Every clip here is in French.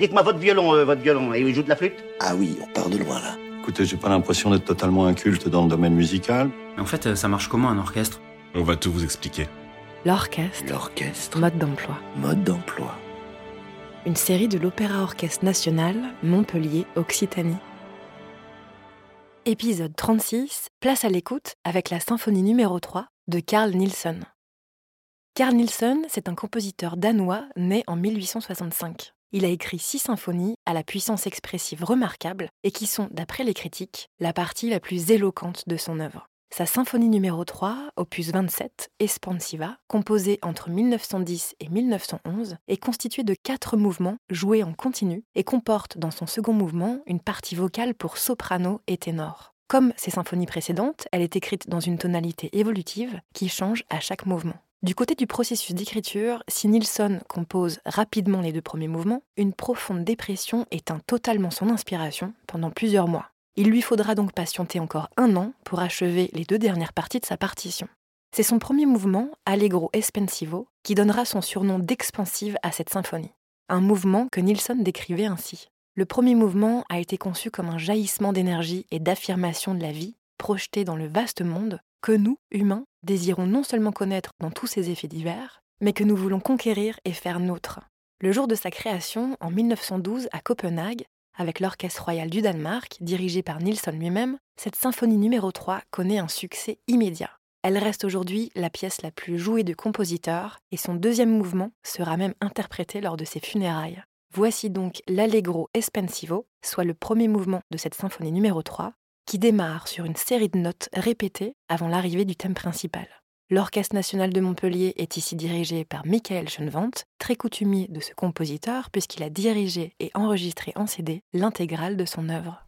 Dites-moi votre violon, et il joue de la flûte ? Ah oui, on part de loin là. Écoutez, j'ai pas l'impression d'être totalement inculte dans le domaine musical. Mais en fait, ça marche comment un orchestre ? On va tout vous expliquer. L'orchestre. Mode d'emploi. Une série de l'Opéra-Orchestre National, Montpellier, Occitanie. Épisode 36, place à l'écoute avec la symphonie numéro 3 de Carl Nielsen. Carl Nielsen, c'est un compositeur danois né en 1865. Il a écrit 6 symphonies à la puissance expressive remarquable et qui sont, d'après les critiques, la partie la plus éloquente de son œuvre. Sa symphonie numéro 3, opus 27, Espansiva, composée entre 1910 et 1911, est constituée de 4 mouvements joués en continu et comporte dans son second mouvement une partie vocale pour soprano et ténor. Comme ses symphonies précédentes, elle est écrite dans une tonalité évolutive qui change à chaque mouvement. Du côté du processus d'écriture, si Nielsen compose rapidement les 2 premiers mouvements, une profonde dépression éteint totalement son inspiration pendant plusieurs mois. Il lui faudra donc patienter encore 1 an pour achever les 2 dernières parties de sa partition. C'est son premier mouvement, Allegro Espansivo, qui donnera son surnom d'expansive à cette symphonie. Un mouvement que Nielsen décrivait ainsi. Le premier mouvement a été conçu comme un jaillissement d'énergie et d'affirmation de la vie, projeté dans le vaste monde, que nous, humains, désirons non seulement connaître dans tous ses effets divers, mais que nous voulons conquérir et faire nôtre. Le jour de sa création, en 1912, à Copenhague, avec l'Orchestre royal du Danemark, dirigé par Nielsen lui-même, cette symphonie numéro 3 connaît un succès immédiat. Elle reste aujourd'hui la pièce la plus jouée du compositeur et son deuxième mouvement sera même interprété lors de ses funérailles. Voici donc l'Allegro Espansivo, soit le premier mouvement de cette symphonie numéro 3, qui démarre sur une série de notes répétées avant l'arrivée du thème principal. L'Orchestre national de Montpellier est ici dirigé par Michael Schønwandt, très coutumier de ce compositeur puisqu'il a dirigé et enregistré en CD l'intégrale de son œuvre.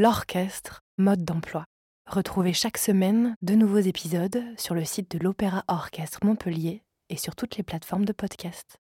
L'orchestre, mode d'emploi. Retrouvez chaque semaine de nouveaux épisodes sur le site de l'Opéra Orchestre Montpellier et sur toutes les plateformes de podcast.